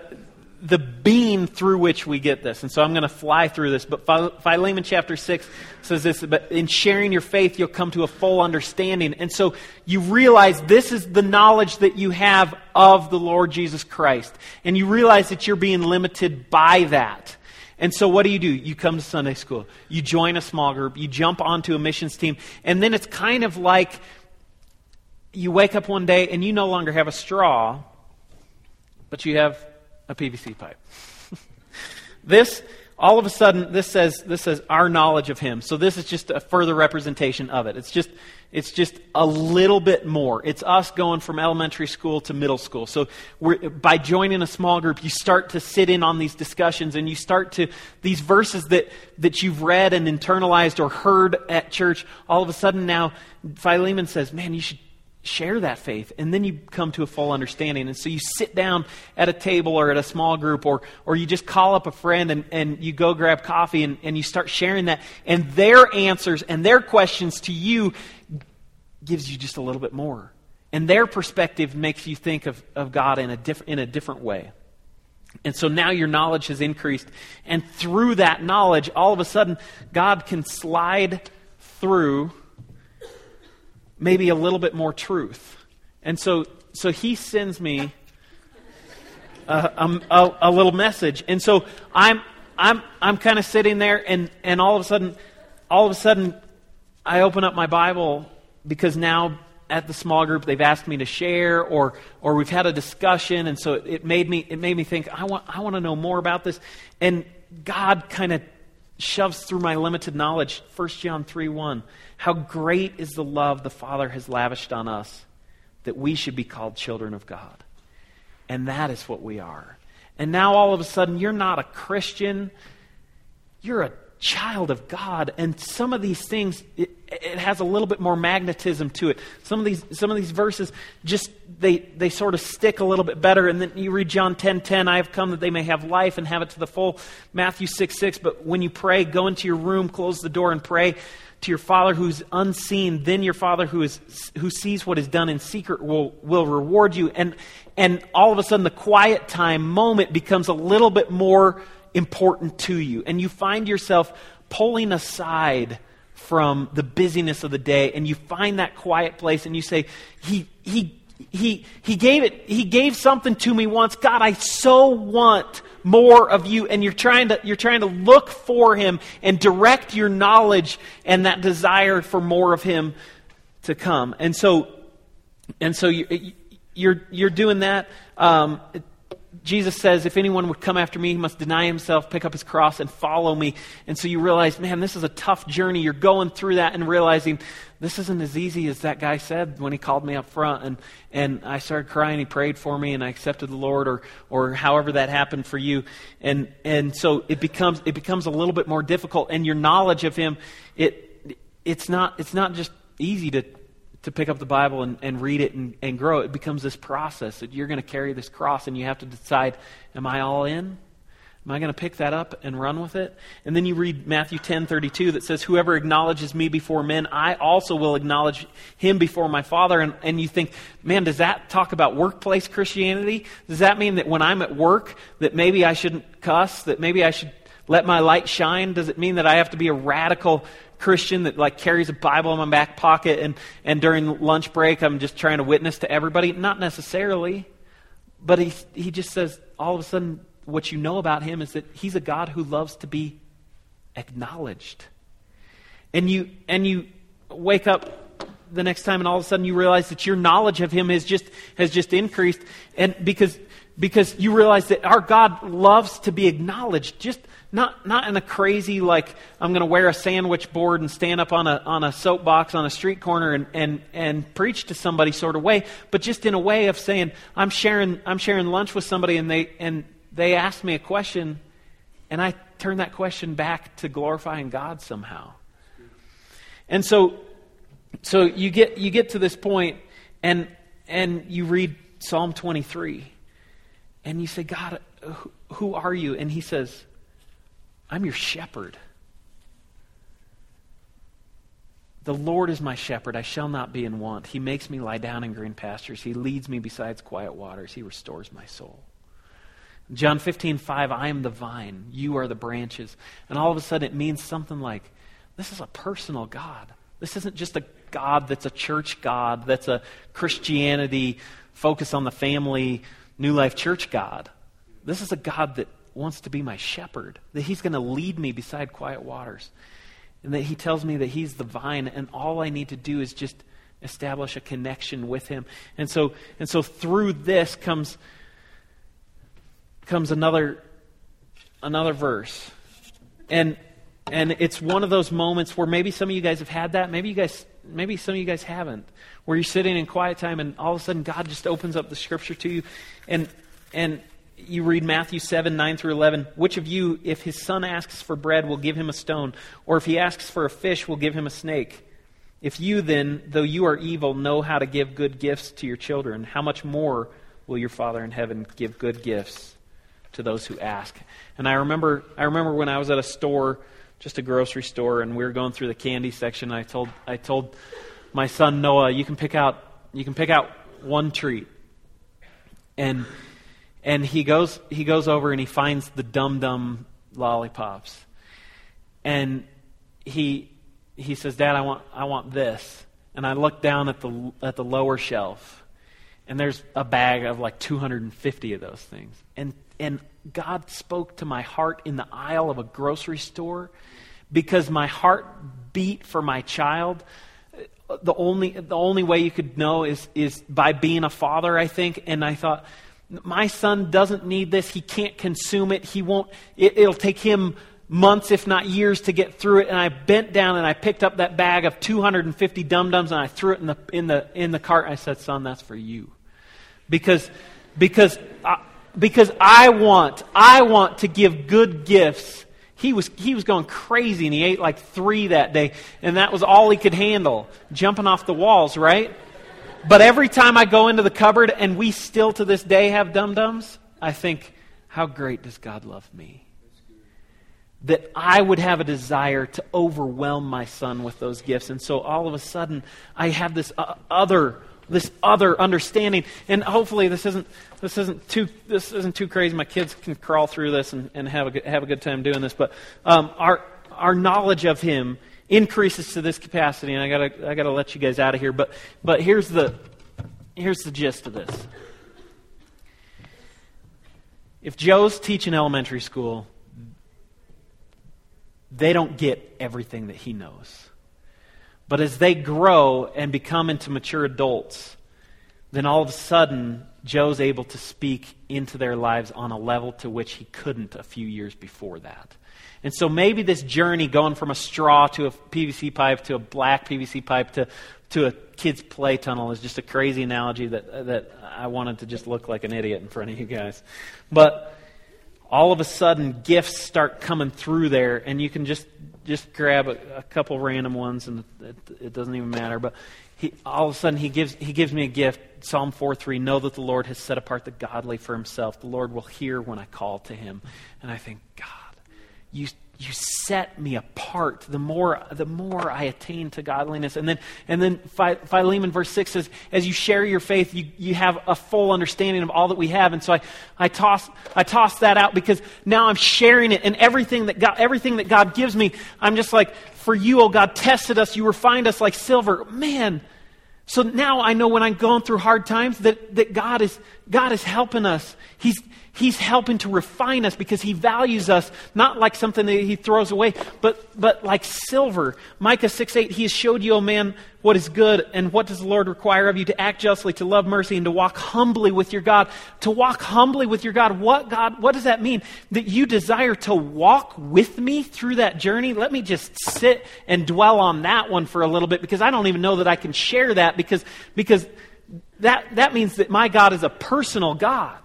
the beam through which we get this. And so I'm going to fly through this. But Philemon chapter six says this, but in sharing your faith, you'll come to a full understanding. And so you realize this is the knowledge that you have of the Lord Jesus Christ. And you realize that you're being limited by that. And so what do you do? You come to Sunday school. You join a small group. You jump onto a missions team. And then it's kind of like you wake up one day and you no longer have a straw, but you have a P V C pipe. This, all of a sudden, this says this says our knowledge of Him. So this is just a further representation of it. It's just it's just a little bit more. It's us going from elementary school to middle school. So we're, by joining a small group, you start to sit in on these discussions, and you start to these verses that that you've read and internalized or heard at church. All of a sudden, now Philemon says, "Man, you should share that faith," and then you come to a full understanding. And so you sit down at a table or at a small group, or or you just call up a friend and, and you go grab coffee and, and you start sharing that. And their answers and their questions to you gives you just a little bit more. And their perspective makes you think of, of God in a diff- in a different way. And so now your knowledge has increased. And through that knowledge, all of a sudden, God can slide through maybe a little bit more truth. And so so he sends me a, a, a little message. And so I'm I'm I'm kind of sitting there, and, and all of a sudden all of a sudden I open up my Bible, because now at the small group they've asked me to share, or or we've had a discussion, and so it, it made me it made me think I want I want to know more about this. And God kind of shoves through my limited knowledge, First John three one. How great is the love the Father has lavished on us, that we should be called children of God. And that is what we are. And now all of a sudden, you're not a Christian. You're a child of God. And some of these things, it, it has a little bit more magnetism to it. Some of these some of these verses, just they they sort of stick a little bit better. And then you read John ten ten, I have come that they may have life and have it to the full. Matthew six six, but when you pray, go into your room, close the door and pray to your Father who's unseen. Then your Father who is who sees what is done in secret will, will reward you. And and all of a sudden the quiet time moment becomes a little bit more important to you. And you find yourself pulling aside from the busyness of the day, and you find that quiet place, and you say, He he he he gave it he gave something to me once. God, I so want more of you. And you're trying to you're trying to look for him and direct your knowledge and that desire for more of him to come. And so and so you, you're you're doing that. Um, Jesus says, if anyone would come after me, he must deny himself, pick up his cross, and follow me. And so you realize, man, this is a tough journey. You're going through that and realizing this isn't as easy as that guy said when he called me up front. And, and I started crying. He prayed for me, and I accepted the Lord, or or however that happened for you. And and so it becomes it becomes a little bit more difficult. And your knowledge of him, it it's not it's not just easy to. to pick up the Bible and, and read it and, and grow. It becomes this process that you're going to carry this cross, and you have to decide, am I all in? Am I going to pick that up and run with it? And then you read Matthew ten thirty-two that says, whoever acknowledges me before men, I also will acknowledge him before my Father. And, and you think, man, does that talk about workplace Christianity? Does that mean that when I'm at work that maybe I shouldn't cuss, that maybe I should let my light shine? Does it mean that I have to be a radical Christian that like carries a Bible in my back pocket and, and during lunch break I'm just trying to witness to everybody? Not necessarily, but he he just says all of a sudden what you know about him is that he's a God who loves to be acknowledged. And you and you wake up the next time and all of a sudden you realize that your knowledge of him has just has just increased, and because because you realize that our God loves to be acknowledged, just Not not in a crazy, like, I'm going to wear a sandwich board and stand up on a on a soapbox on a street corner and, and, and preach to somebody sort of way, but just in a way of saying, I'm sharing I'm sharing lunch with somebody and they and they asked me a question, and I turn that question back to glorifying God somehow. And so so you get you get to this point and and you read Psalm twenty-three, and you say, God, who are you? And he says, I'm your shepherd. The Lord is my shepherd. I shall not be in want. He makes me lie down in green pastures. He leads me beside quiet waters. He restores my soul. John fifteen five, I am the vine. You are the branches. And all of a sudden it means something like, this is a personal God. This isn't just a God that's a church God, that's a Christianity, focus on the family, New Life Church God. This is a God that wants to be my shepherd, that he's going to lead me beside quiet waters, and that he tells me that he's the vine, and all I need to do is just establish a connection with him. And so and so through this comes comes another another verse. And and it's one of those moments where maybe some of you guys have had that, maybe you guys maybe some of you guys haven't, where you're sitting in quiet time and all of a sudden God just opens up the scripture to you, and and you read Matthew seven nine through eleven. Which of you, if his son asks for bread, will give him a stone? Or if he asks for a fish, will give him a snake? If you then, though you are evil, know how to give good gifts to your children, how much more will your Father in heaven give good gifts to those who ask? And I remember I remember when I was at a store, just a grocery store, and we were going through the candy section, and I told I told my son Noah, you can pick out you can pick out one treat. And And he goes he goes over and he finds the Dum Dum lollipops. And he he says, Dad, I want I want this. And I look down at the at the lower shelf, and there's a bag of like two hundred fifty of those things. And and God spoke to my heart in the aisle of a grocery store, because my heart beat for my child. The only the only way you could know is is by being a father, I think. And I thought, my son doesn't need this. He can't consume it. He won't. It, it'll take him months, if not years, to get through it. And I bent down and I picked up that bag of two hundred fifty dum-dums and I threw it in the in the in the cart. I said, "Son, that's for you," because because I, because I want I want to give good gifts. He was he was going crazy, and he ate like three that day, and that was all he could handle, jumping off the walls, right? But every time I go into the cupboard, and we still to this day have dum-dums, I think, how great does God love me? That I would have a desire to overwhelm my son with those gifts. And so all of a sudden, I have this uh, other... This other understanding, and hopefully this isn't this isn't too this isn't too crazy. My kids can crawl through this and, and have a good, have a good time doing this. But um, our our knowledge of Him increases to this capacity. And I gotta I gotta let you guys out of here. But but here's the here's the gist of this. If Joe's teaching elementary school, they don't get everything that he knows. But as they grow and become into mature adults, then all of a sudden, Joe's able to speak into their lives on a level to which he couldn't a few years before that. And so maybe this journey going from a straw to a P V C pipe to a black P V C pipe to, to a kid's play tunnel is just a crazy analogy that, that I wanted to just look like an idiot in front of you guys. But all of a sudden, gifts start coming through there, and you can just... Just grab a, a couple random ones, and it, it doesn't even matter. But he, all of a sudden, he gives he gives me a gift. Psalm four three, know that the Lord has set apart the godly for Himself. The Lord will hear when I call to Him. And I think, God, you you set me apart. The more the more I attain to godliness, and then and then Philemon verse six says, as you share your faith, you, you have a full understanding of all that we have. And so I I toss I toss that out, because now I'm sharing it, and everything that God everything that God gives me, I'm just like, for you, oh God, tested us, you refined us like silver, man. So now I know when I'm going through hard times that, that God is God is helping us. He's He's helping to refine us, because He values us, not like something that He throws away, but but like silver. Micah six eight, He has showed you, O man, what is good, and what does the Lord require of you? To act justly, to love mercy, and to walk humbly with your God. To walk humbly with your God. What God? What does that mean? That you desire to walk with me through that journey? Let me just sit and dwell on that one for a little bit, because I don't even know that I can share that, because because that that means that my God is a personal God.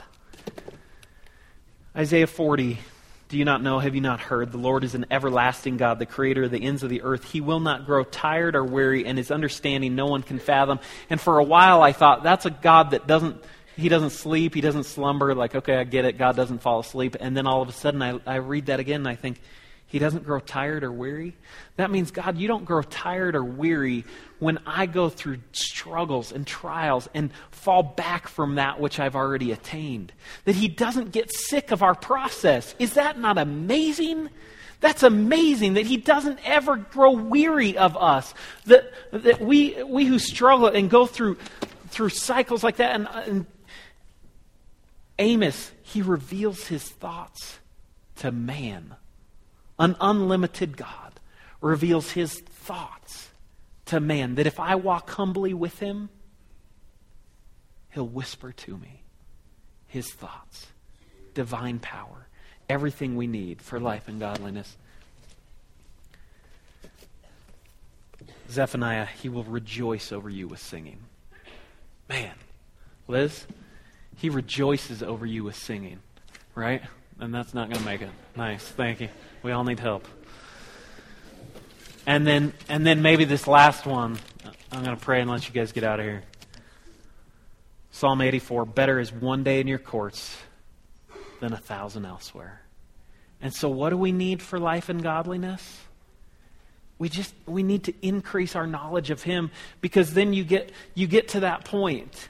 Isaiah forty, do you not know, have you not heard? The Lord is an everlasting God, the creator of the ends of the earth. He will not grow tired or weary, and His understanding no one can fathom. And for a while I thought, that's a God that doesn't, He doesn't sleep, He doesn't slumber. Like, okay, I get it, God doesn't fall asleep. And then all of a sudden I, I read that again and I think, He doesn't grow tired or weary? That means, God, you don't grow tired or weary when I go through struggles and trials and fall back from that which I've already attained. That He doesn't get sick of our process. Is that not amazing? That's amazing that He doesn't ever grow weary of us. That that we we who struggle and go through through cycles like that. And, and Amos, he reveals his thoughts to man. An unlimited God reveals His thoughts to man, that if I walk humbly with Him, He'll whisper to me His thoughts, divine power, everything we need for life and godliness. Zephaniah, He will rejoice over you with singing. Man, Liz, He rejoices over you with singing, right? And that's not going to make it nice. Thank you. We all need help. And then and then maybe this last one. I'm going to pray and let you guys get out of here. Psalm eighty-four, better is one day in your courts than a thousand elsewhere. And so what do we need for life and godliness? We just we need to increase our knowledge of Him, because then you get you get to that point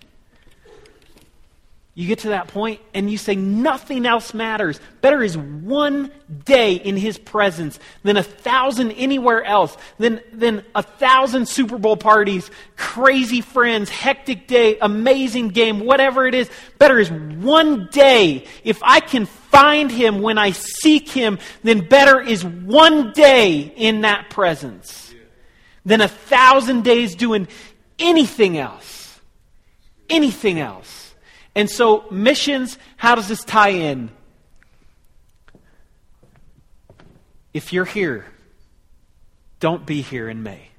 You get to that point and you say nothing else matters. Better is one day in his presence than a thousand anywhere else, than, than a thousand Super Bowl parties, crazy friends, hectic day, amazing game, whatever it is. Better is one day. If I can find him when I seek him, then better is one day in that presence than a thousand days doing anything else. Anything else. And so missions, how does this tie in? If you're here, don't be here in May.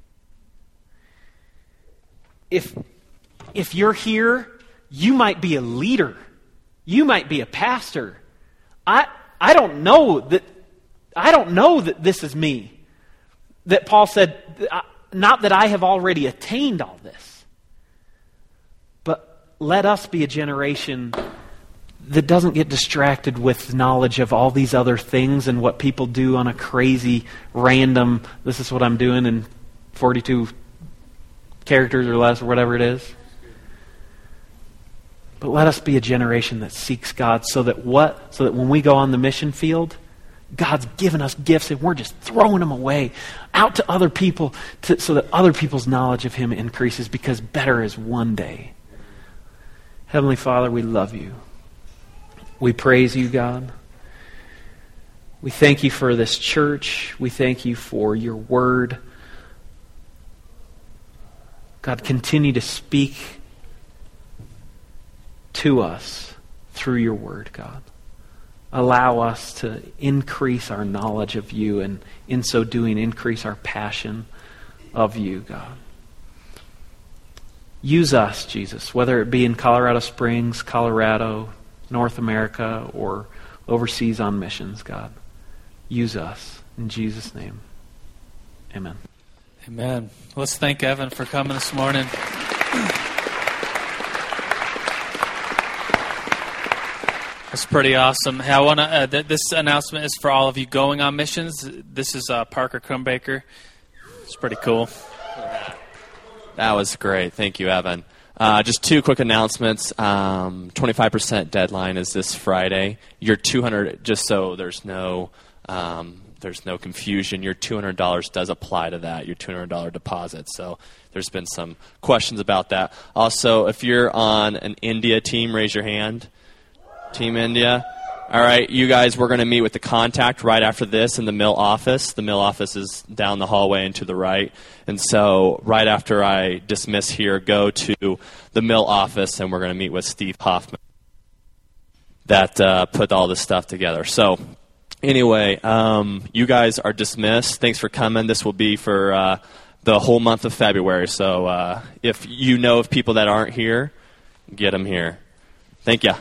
If, if you're here, you might be a leader. You might be a pastor. I I don't know that I don't know that this is me. That Paul said, not that I have already attained all this. But let us be a generation that doesn't get distracted with knowledge of all these other things and what people do on a crazy, random, this is what I'm doing in forty-two characters or less or whatever it is. But let us be a generation that seeks God so that what? So that when we go on the mission field, God's given us gifts and we're just throwing them away out to other people to, so that other people's knowledge of him increases, because better is one day. Heavenly Father, we love you. We praise you, God. We thank you for this church. We thank you for your word. God, continue to speak to us through your word, God. Allow us to increase our knowledge of you and in so doing increase our passion of you, God. Use us, Jesus, whether it be in Colorado Springs, Colorado, North America, or overseas on missions, God. Use us. In Jesus' name, amen. Amen. Let's thank Evan for coming this morning. That's pretty awesome. Hey, I want to. Uh, th- this announcement is for all of you going on missions. This is uh, Parker Crumbaker. It's pretty cool. That was great. Thank you, Evan. Uh, just two quick announcements. Um, twenty-five percent deadline is this Friday. Your two hundred dollars, just so there's no um, there's no confusion, your two hundred dollars does apply to that, your two hundred dollars deposit. So there's been some questions about that. Also, if you're on an India team, raise your hand. Team India. All right, you guys, we're going to meet with the contact right after this in the Mill office. The Mill office is down the hallway and to the right. And so right after I dismiss here, go to the Mill office, and we're going to meet with Steve Hoffman that uh, put all this stuff together. So anyway, um, you guys are dismissed. Thanks for coming. This will be for uh, the whole month of February. So uh, if you know of people that aren't here, get them here. Thank you.